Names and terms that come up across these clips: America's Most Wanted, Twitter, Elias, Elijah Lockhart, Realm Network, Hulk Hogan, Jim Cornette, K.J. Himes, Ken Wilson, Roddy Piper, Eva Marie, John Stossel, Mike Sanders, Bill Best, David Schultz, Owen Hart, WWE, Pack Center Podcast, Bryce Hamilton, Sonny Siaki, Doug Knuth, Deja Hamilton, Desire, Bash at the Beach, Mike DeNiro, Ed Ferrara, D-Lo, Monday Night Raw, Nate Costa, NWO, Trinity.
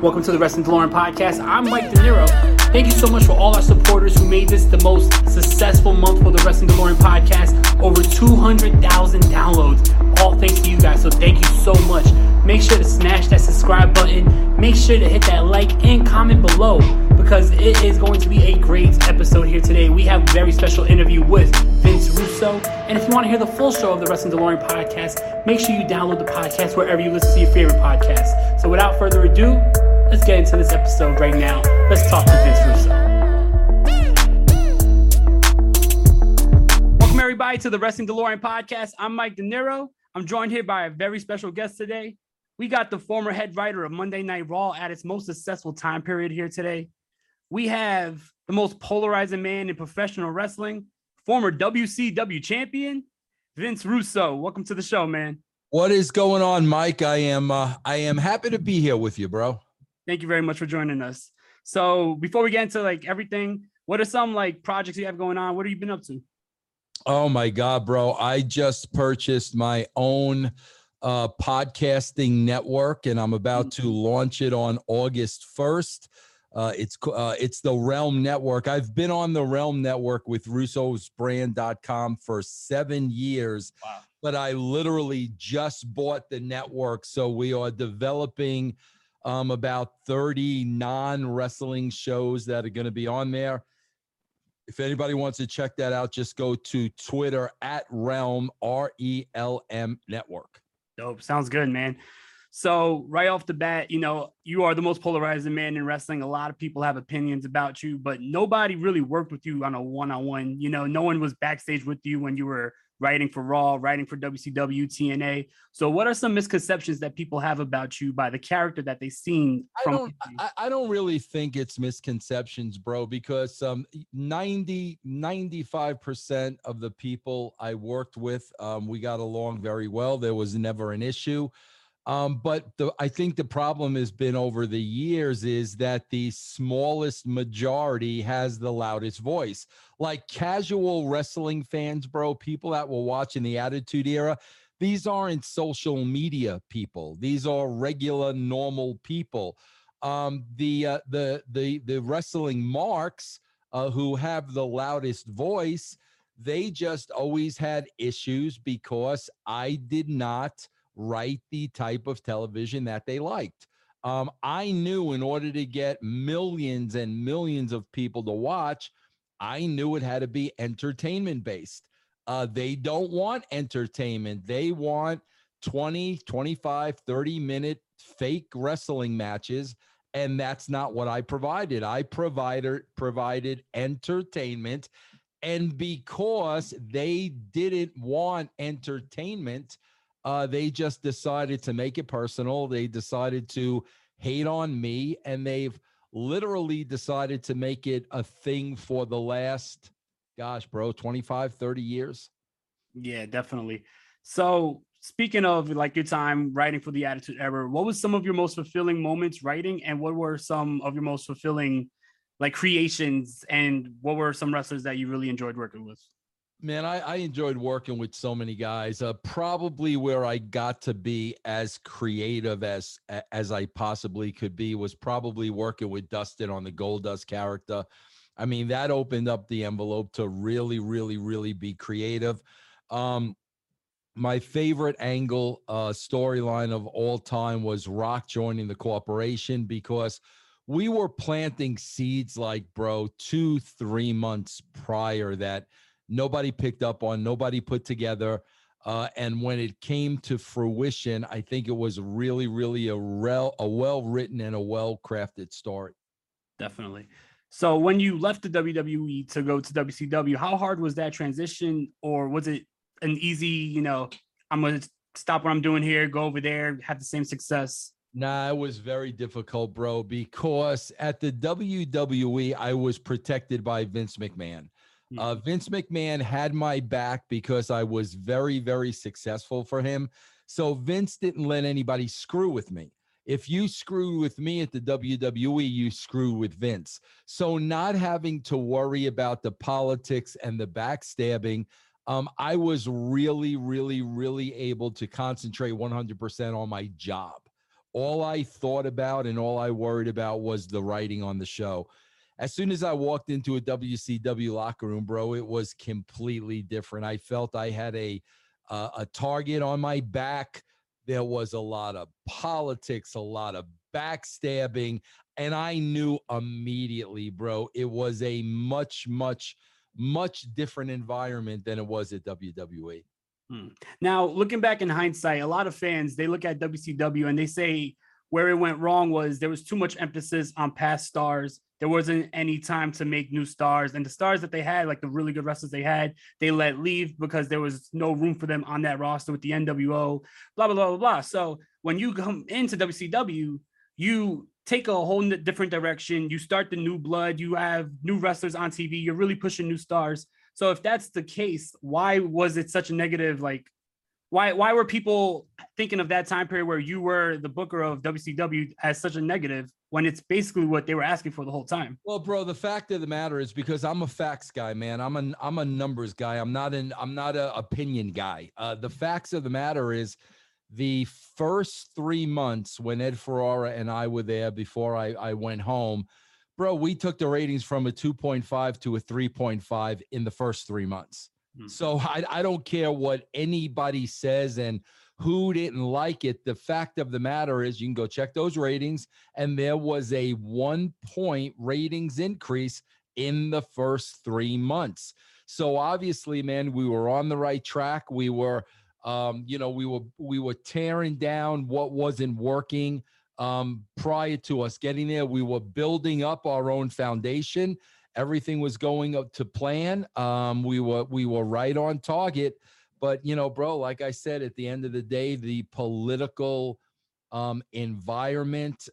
Welcome to the Wrestling DeLorean Podcast. I'm Mike DeNiro. Thank you so much for all our supporters who made this the most successful month for the Wrestling DeLorean Podcast. Over 200,000 downloads, all thanks to you guys, so thank you so much. Make sure to smash that subscribe button. Make sure to hit that like and comment below, because it is going to be a great episode here today. We have a very special interview with Vince Russo. And if you want to hear the full show of the Wrestling DeLorean Podcast, make sure you download the podcast wherever you listen to your favorite podcast. So without further ado, let's get into this episode right now. Let's talk to Vince Russo. Welcome everybody to the Wrestling DeLorean Podcast. I'm Mike DeNiro. I'm joined here by a very special guest today. We got the former head writer of Monday Night Raw at its most successful time period here today. We have the most polarizing man in professional wrestling, former WCW champion, Vince Russo. Welcome to the show, man. What is going on, Mike? I am happy to be here with you, bro. Thank you very much for joining us. So before we get into like everything, what are some like projects you have going on? What have you been up to? Oh my God, bro. I just purchased my own podcasting network, and I'm about to launch it on August 1st. It's the Realm Network. I've been on the Realm Network with russosbrand.com for 7 years, wow. But I literally just bought the network. So we are developing about 30 non-wrestling shows that are going to be on there. If anybody wants to check that out, just go to Twitter at Realm, R-E-L-M Network. Dope. Sounds good, man. So right off the bat, you know, you are the most polarizing man in wrestling. A lot of people have opinions about you, but nobody really worked with you on a one-on-one. You know, no one was backstage with you when you were writing for Raw, writing for WCW, TNA. So what are some misconceptions that people have about you by the character that they've seen? I don't really think it's misconceptions, bro, because 95% of the people I worked with, we got along very well. There was never an issue. I think the problem has been over the years is that the smallest majority has the loudest voice. Like casual wrestling fans, bro, people that were watching the Attitude Era, these aren't social media people. These are regular, normal people. The wrestling marks who have the loudest voice, they just always had issues because I did not write the type of television that they liked. I knew in order to get millions and millions of people to watch, I knew it had to be entertainment based. They don't want entertainment. They want 20, 25, 30-minute fake wrestling matches. And that's not what I provided. I provided entertainment. And because they didn't want entertainment, they just decided to make it personal. They decided to hate on me, and they've literally decided to make it a thing for the last, 25, 30 years. Yeah, definitely. So speaking of like your time writing for the Attitude Era, what was some of your most fulfilling moments writing, and what were some of your most fulfilling like creations, and what were some wrestlers that you really enjoyed working with? Man, I enjoyed working with so many guys. Probably where I got to be as creative as I possibly could be was probably working with Dustin on the Goldust character. I mean, that opened up the envelope to really, really, really be creative. My favorite angle storyline of all time was Rock joining the Corporation, because we were planting seeds like, bro, 2-3 months prior that nobody picked up on, nobody put together. And when it came to fruition, I think it was really, really a well-written and a well-crafted story. Definitely. So when you left the WWE to go to WCW, how hard was that transition? Or was it an easy, you know, I'm going to stop what I'm doing here, go over there, have the same success? Nah, it was very difficult, bro, because at the WWE, I was protected by Vince McMahon. Vince McMahon had my back because I was very, very successful for him. So Vince didn't let anybody screw with me. If you screwed with me at the WWE, you screwed with Vince. So not having to worry about the politics and the backstabbing, I was really, really, really able to concentrate 100% on my job, All I thought about and all I worried about was the writing on the show. As soon as I walked into a WCW locker room, bro, it was completely different. I felt I had a target on my back. There was a lot of politics, a lot of backstabbing, and I knew immediately, bro, it was a much, much, much different environment than it was at WWE. Now, looking back in hindsight, a lot of fans, they look at WCW and they say where it went wrong was there was too much emphasis on past stars. There wasn't any time to make new stars. And the stars that they had, like the really good wrestlers they had, they let leave because there was no room for them on that roster with the NWO, blah, blah, blah, blah, blah. So when you come into WCW, you take a whole different direction. You start the new blood. You have new wrestlers on TV. You're really pushing new stars. So if that's the case, why was it such a negative? Like, why were people thinking of that time period where you were the booker of WCW as such a negative when it's basically what they were asking for the whole time? Well, bro, the fact of the matter is because I'm a facts guy, man. I'm a numbers guy. I'm not an opinion guy. The facts of the matter is the first 3 months when Ed Ferrara and I were there before I went home, bro, we took the ratings from a 2.5 to a 3.5 in the first 3 months. So I don't care what anybody says and who didn't like it. The fact of the matter is you can go check those ratings, and there was a 1 point ratings increase in the first 3 months. So obviously, man, we were on the right track. We were, we were tearing down what wasn't working. Prior to us getting there, we were building up our own foundation. Everything was going up to plan. We were right on target, but you know, bro, like I said, at the end of the day, the political environment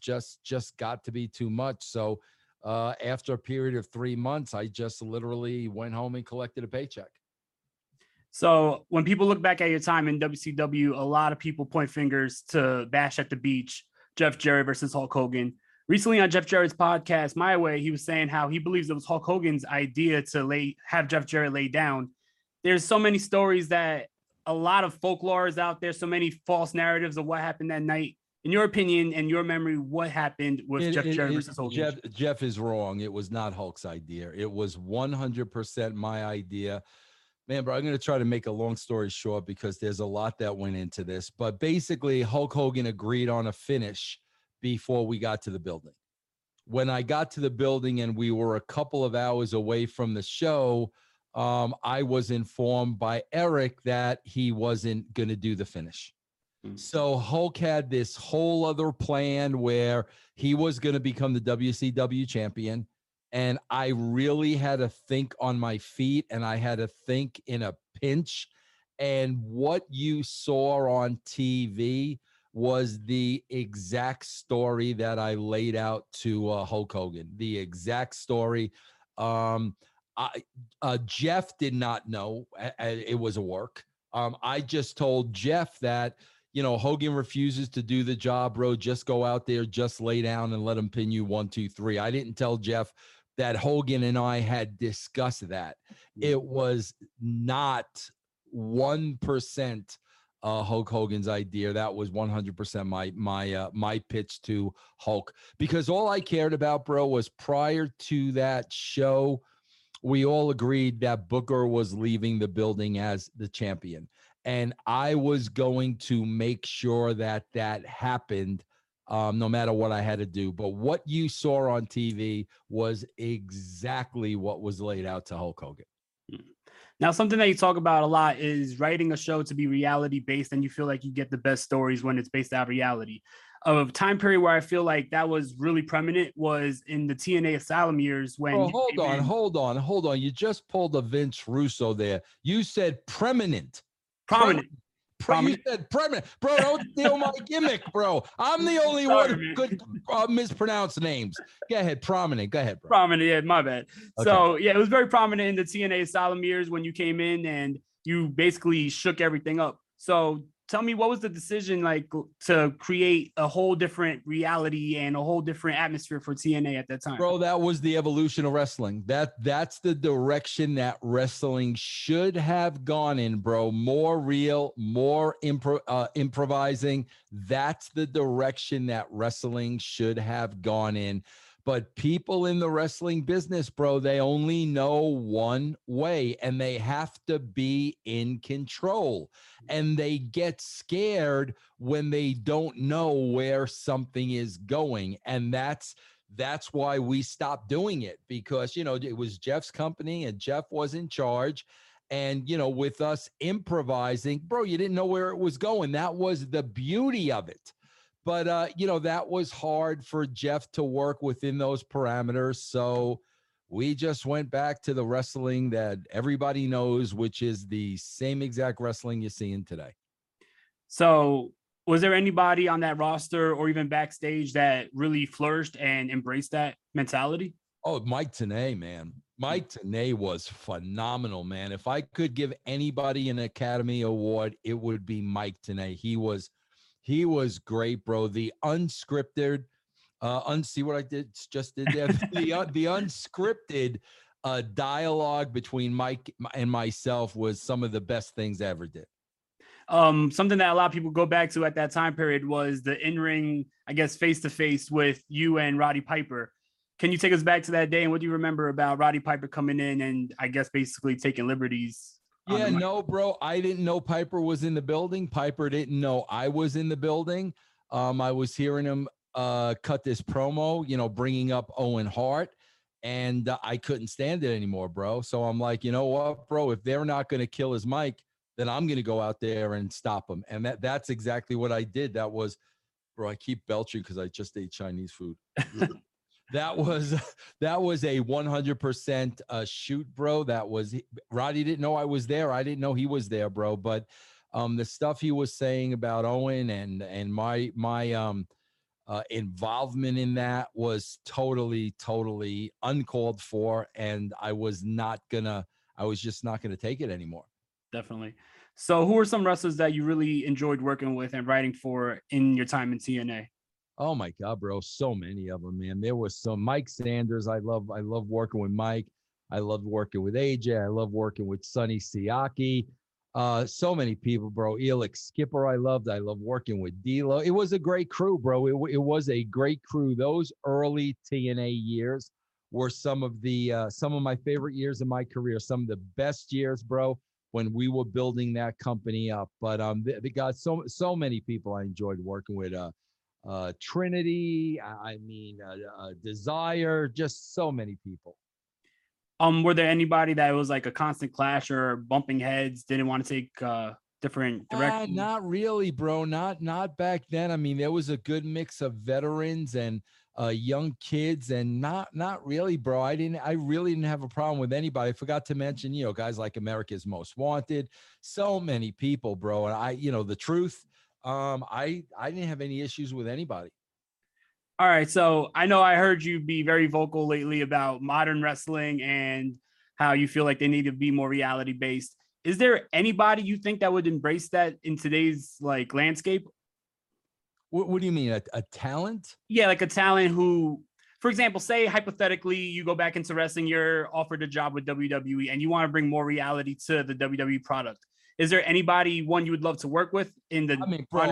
just got to be too much. So after a period of 3 months, I just literally went home and collected a paycheck. So when people look back at your time in WCW, a lot of people point fingers to Bash at the Beach, Jeff Jarrett versus Hulk Hogan. Recently on Jeff Jarrett's podcast, My Way, he was saying how he believes it was Hulk Hogan's idea to have Jeff Jarrett lay down. There's so many stories, that a lot of folklore is out there, so many false narratives of what happened that night. In your opinion and your memory, what happened with Jeff Jarrett versus Hulk Hogan? Jeff is wrong. It was not Hulk's idea. It was 100% my idea. Man, bro, I'm going to try to make a long story short because there's a lot that went into this. But basically, Hulk Hogan agreed on a finish before we got to the building. When I got to the building and we were a couple of hours away from the show, I was informed by Eric that he wasn't going to do the finish. So Hulk had this whole other plan where he was going to become the WCW champion. And I really had to think on my feet, and I had to think in a pinch. And what you saw on TV was the exact story that I laid out to Hulk Hogan, the exact story. Jeff did not know it was a work. I just told Jeff that, you know, Hogan refuses to do the job, bro. Just go out there, just lay down and let him pin you 1, 2, 3. I didn't tell Jeff that Hogan and I had discussed that. It was not 1% Hulk Hogan's idea. That was 100% my pitch to Hulk, because all I cared about, bro, was prior to that show, we all agreed that Booker was leaving the building as the champion. And I was going to make sure that that happened, no matter what I had to do. But what you saw on TV was exactly what was laid out to Hulk Hogan. Now, something that you talk about a lot is writing a show to be reality-based, and you feel like you get the best stories when it's based out of reality. A time period where I feel like that was really prominent was in the TNA Asylum years when— oh, hold on. You just pulled a Vince Russo there. You said prominent. You said prominent. Bro, don't steal my gimmick, bro. I'm the only one who could mispronounce names. Go ahead, prominent. Go ahead, bro. Prominent, yeah, my bad. Okay. So, yeah, it was very prominent in the TNA Asylum years when you came in and you basically shook everything up. So tell me, what was the decision like to create a whole different reality and a whole different atmosphere for TNA at that time? Bro, that was the evolution of wrestling. That's the direction that wrestling should have gone in, bro. More real, more improvising. That's the direction that wrestling should have gone in. But people in the wrestling business, bro, they only know one way, and they have to be in control. And they get scared when they don't know where something is going. And that's why we stopped doing it, because, you know, it was Jeff's company and Jeff was in charge. And, you know, with us improvising, bro, you didn't know where it was going. That was the beauty of it. But, you know, that was hard for Jeff to work within those parameters. So we just went back to the wrestling that everybody knows, which is the same exact wrestling you're seeing today. So was there anybody on that roster or even backstage that really flourished and embraced that mentality? Oh, Mike Tenay, man. Mike Tenay was phenomenal, man. If I could give anybody an Academy Award, it would be Mike Tenay. He was great, bro. The unscripted, see what I did, just did there. The unscripted dialogue between Mike and myself was some of the best things I ever did. Something that a lot of people go back to at that time period was the in-ring, I guess, face-to-face with you and Roddy Piper. Can you take us back to that day? And what do you remember about Roddy Piper coming in and, I guess, basically taking liberties? Yeah, no, bro. I didn't know Piper was in the building. Piper didn't know I was in the building. I was hearing him cut this promo, you know, bringing up Owen Hart, and I couldn't stand it anymore, bro. So I'm like, you know what, bro? If they're not going to kill his mic, then I'm going to go out there and stop him. And that's exactly what I did. That was, bro, I keep belching because I just ate Chinese food. That was a 100% shoot, bro. That was, Roddy didn't know I was there. I didn't know he was there, bro. But the stuff he was saying about Owen and my involvement in that was totally uncalled for, and I was just not gonna take it anymore. Definitely. So, who are some wrestlers that you really enjoyed working with and writing for in your time in TNA? Oh my God, bro. So many of them, man. There was some Mike Sanders. I love working with Mike. I love working with AJ. I love working with Sonny Siaki. So many people, bro. Elix Skipper, I loved. I love working with D-Lo. It was a great crew, bro. It was a great crew. Those early TNA years were some of my favorite years of my career. Some of the best years, bro, when we were building that company up. But they got so many people I enjoyed working with. Trinity, Desire, just so many people. Were there anybody that was like a constant clash or bumping heads, didn't want to take different directions? Not really, bro. Not back then. I mean, there was a good mix of veterans and young kids, and not really, bro. I really didn't have a problem with anybody. I forgot to mention, you know, guys like America's Most Wanted, so many people, bro. And the truth. I didn't have any issues with anybody. All right. So I know I heard you be very vocal lately about modern wrestling and how you feel like they need to be more reality based. Is there anybody you think that would embrace that in today's like landscape? What do you mean? A talent? Yeah. Like a talent who, for example, say hypothetically, you go back into wrestling, you're offered a job with WWE and you want to bring more reality to the WWE product. Is there anybody you would love to work with in the? I mean, bro,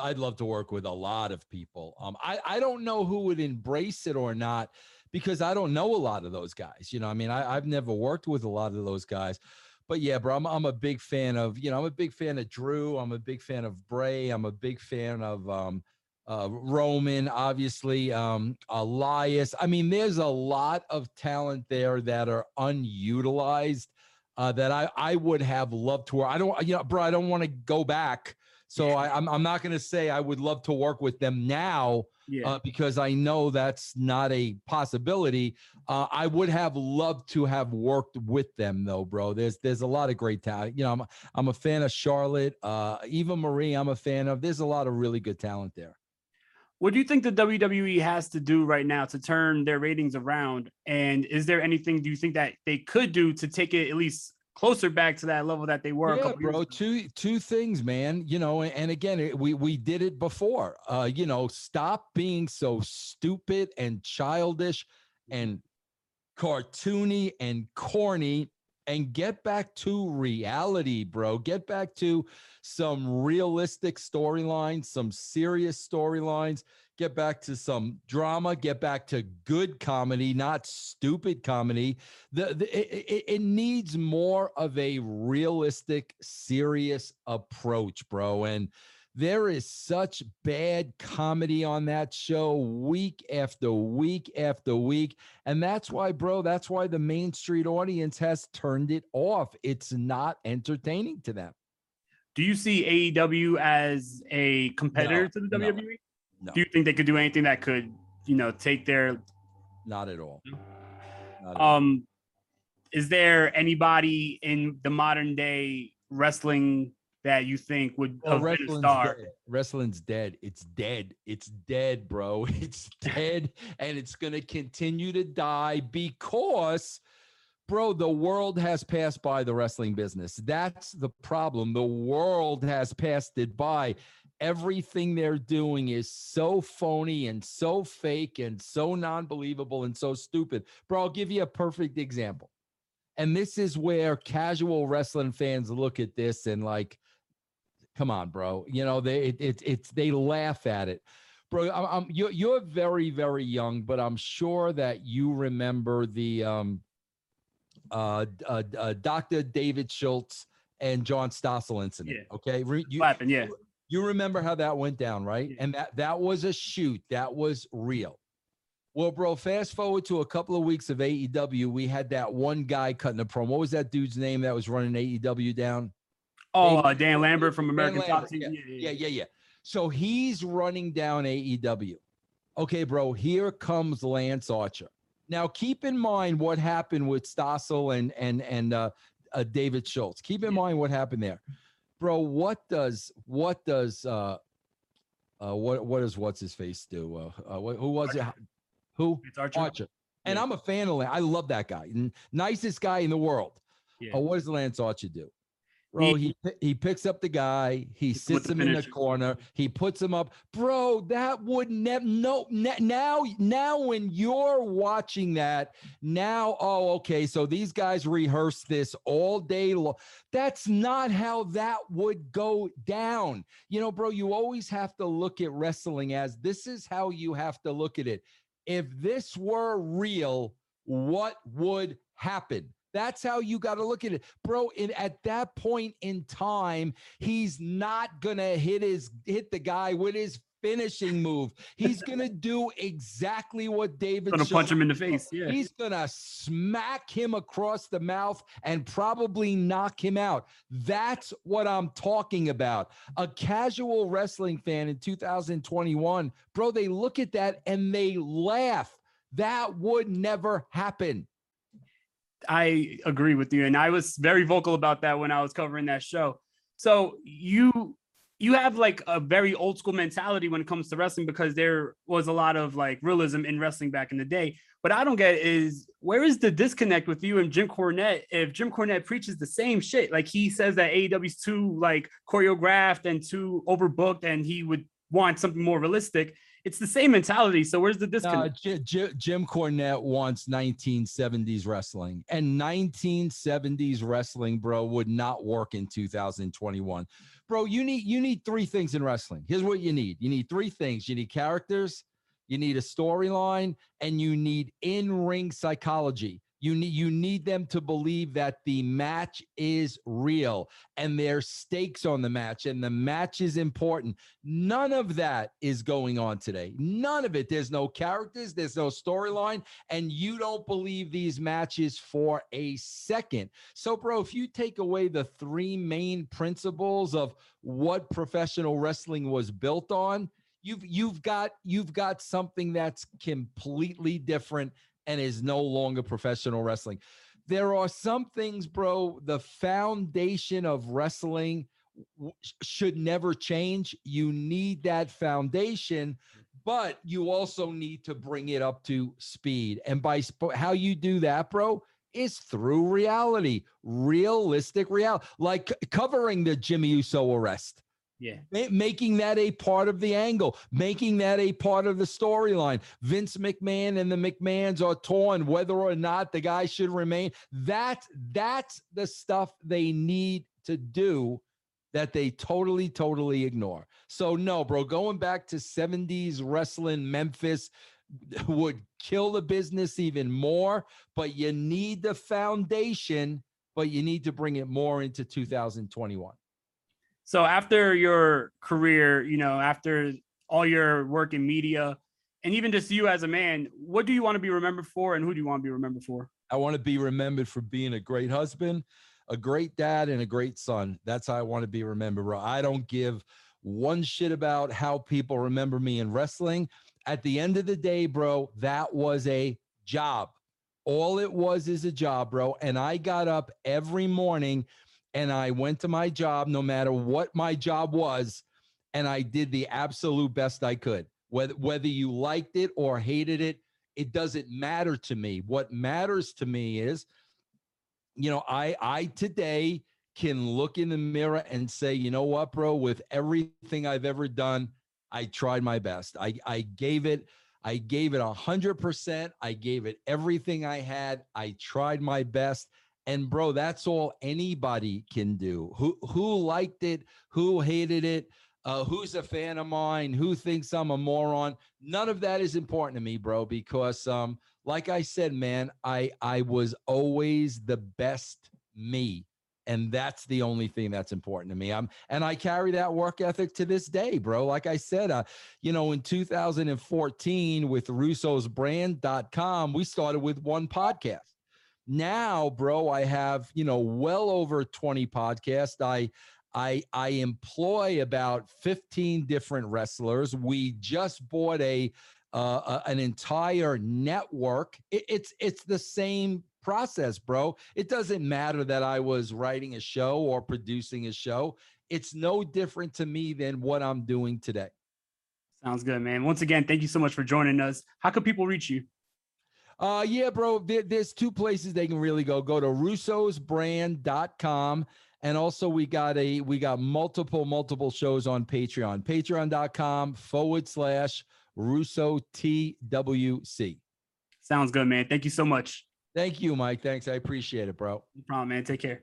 I'd love to work with a lot of people. I don't know who would embrace it or not, because I don't know a lot of those guys. You know, I mean, I've never worked with a lot of those guys, but yeah, bro, I'm a big fan of, you know, I'm a big fan of Drew. I'm a big fan of Bray. I'm a big fan of Roman, obviously, Elias. I mean, there's a lot of talent there that are unutilized. That I would have loved to work. I don't, you know, bro, I don't want to go back. So yeah. I'm not going to say I would love to work with them now, yeah, because I know that's not a possibility. I would have loved to have worked with them though, bro. There's a lot of great talent. You know, I'm a fan of Charlotte, Eva Marie. I'm a fan of. There's a lot of really good talent there. What do you think the WWE has to do right now to turn their ratings around? And is there anything do you think that they could do to take it at least closer back to that level that they were. Two things, man. You know, and again, we did it before. You know, stop being so stupid and childish and cartoony and corny and get back to reality, bro. Get back to some realistic storylines, some serious storylines. Get back to some drama, get back to good comedy, not stupid comedy. It needs more of a realistic, serious approach, bro. And there is such bad comedy on that show week after week after week. And that's why, bro, that's why the Main Street audience has turned it off. It's not entertaining to them. Do you see AEW as a competitor to the WWE? No. No. Do you think they could do anything that could, you know, take their... Not at all. Not at all. Is there anybody in the modern day wrestling that you think would have been a star? Dead. Wrestling's dead. It's dead. It's dead, bro. It's dead. And it's going to continue to die because... Bro, the world has passed by the wrestling business. That's the problem. The world has passed it by. Everything they're doing is so phony and so fake and so non-believable and so stupid. Bro, I'll give you a perfect example. And this is where casual wrestling fans look at this and like, come on, bro. You know, they laugh at it. Bro, you're very, very young, but I'm sure that you remember the... Dr. David Schultz and John Stossel incident. Yeah. Okay. You remember how that went down, right? Yeah. And that was a shoot. That was real. Well, bro, fast forward to a couple of weeks of AEW. We had that one guy cutting a promo. What was that dude's name that was running AEW down? Oh, Dan Lambert from American Top Team. Yeah. So he's running down AEW. Okay, bro, here comes Lance Archer. Now, keep in mind what happened with Stossel and David Schultz. Keep in mind what happened there, bro. What does what's his face do? Who was Archer. It? Who? It's Archer. And I'm a fan of Lance. I love that guy. Nicest guy in the world. Yeah. What does Lance Archer do? Bro, he picks up the guy. He sits him in the corner. He puts him up. Bro, that would never. No, now when you're watching that, now, oh, okay, so these guys rehearse this all day long. That's not how that would go down. You know, bro, you always have to look at wrestling as this is how you have to look at it. If this were real, what would happen? That's how you got to look at it. Bro, at that point in time, he's not going to hit the guy with his finishing move. He's going to do exactly what David Schultz. Going to punch him in the face. Yeah. He's going to smack him across the mouth and probably knock him out. That's what I'm talking about. A casual wrestling fan in 2021, bro, they look at that and they laugh. That would never happen. I agree with you. And I was very vocal about that when I was covering that show. So you have like a very old school mentality when it comes to wrestling, because there was a lot of like realism in wrestling back in the day. What I don't get is where is the disconnect with you and Jim Cornette? If Jim Cornette preaches the same shit, like he says that AEW's too like choreographed and too overbooked and he would want something more realistic. It's the same mentality. So where's the disconnect? Jim Cornette wants 1970s wrestling, and 1970s wrestling, bro, would not work in 2021. Bro, you need three things in wrestling. Here's what you need. You need three things. You need characters, you need a storyline, and you need in-ring psychology. You need them to believe that the match is real and there's stakes on the match and the match is important. None of that is going on today. None of it. There's no characters. There's no storyline. And you don't believe these matches for a second. So, bro, if you take away the three main principles of what professional wrestling was built on, you've got something that's completely different and is no longer professional wrestling. There are some things, bro, the foundation of wrestling should never change. You need that foundation, but you also need to bring it up to speed. And by how you do that, bro, is through reality, realistic reality, like covering the Jimmy Uso arrest. Yeah. Making that a part of the angle, making that a part of the storyline. Vince McMahon and the McMahons are torn whether or not the guy should remain. That's the stuff they need to do that they totally ignore. So no, bro, going back to 70s wrestling Memphis would kill the business even more, but you need the foundation, but you need to bring it more into 2021. So after your career, you know, after all your work in media and even just you as a man, what do you want to be remembered for and who do you want to be remembered for? I want to be remembered for being a great husband, a great dad, and a great son. That's how I want to be remembered. I don't give one shit about how people remember me in wrestling. At the end of the day, bro, that was a job. All it was is a job, bro. And I got up every morning and I went to my job, no matter what my job was, and I did the absolute best I could. Whether you liked it or hated it, it doesn't matter to me. What matters to me is, you know, I today can look in the mirror and say, you know what, bro, with everything I've ever done, I tried my best. I gave it 100%. I gave it everything I had. I tried my best. And bro, that's all anybody can do. Who liked it? Who hated it? Who's a fan of mine? Who thinks I'm a moron? None of that is important to me, bro, because like I said, man, I was always the best me. And that's the only thing that's important to me. And I carry that work ethic to this day, bro. Like I said, you know, in 2014 with russosbrand.com, we started with one podcast. Now, bro, I have, you know, well over 20 podcasts. I employ about 15 different wrestlers. We just bought an entire network. It's the same process, bro. It doesn't matter that I was writing a show or producing a show. It's no different to me than what I'm doing today. Sounds good, man. Once again, thank you so much for joining us. How can people reach you? Yeah, bro, there's two places they can really go. Go to russosbrand.com. And also we got multiple shows on Patreon, patreon.com/RussoTWC. Sounds good, man. Thank you so much. Thank you, Mike. Thanks. I appreciate it, bro. No problem, man. Take care.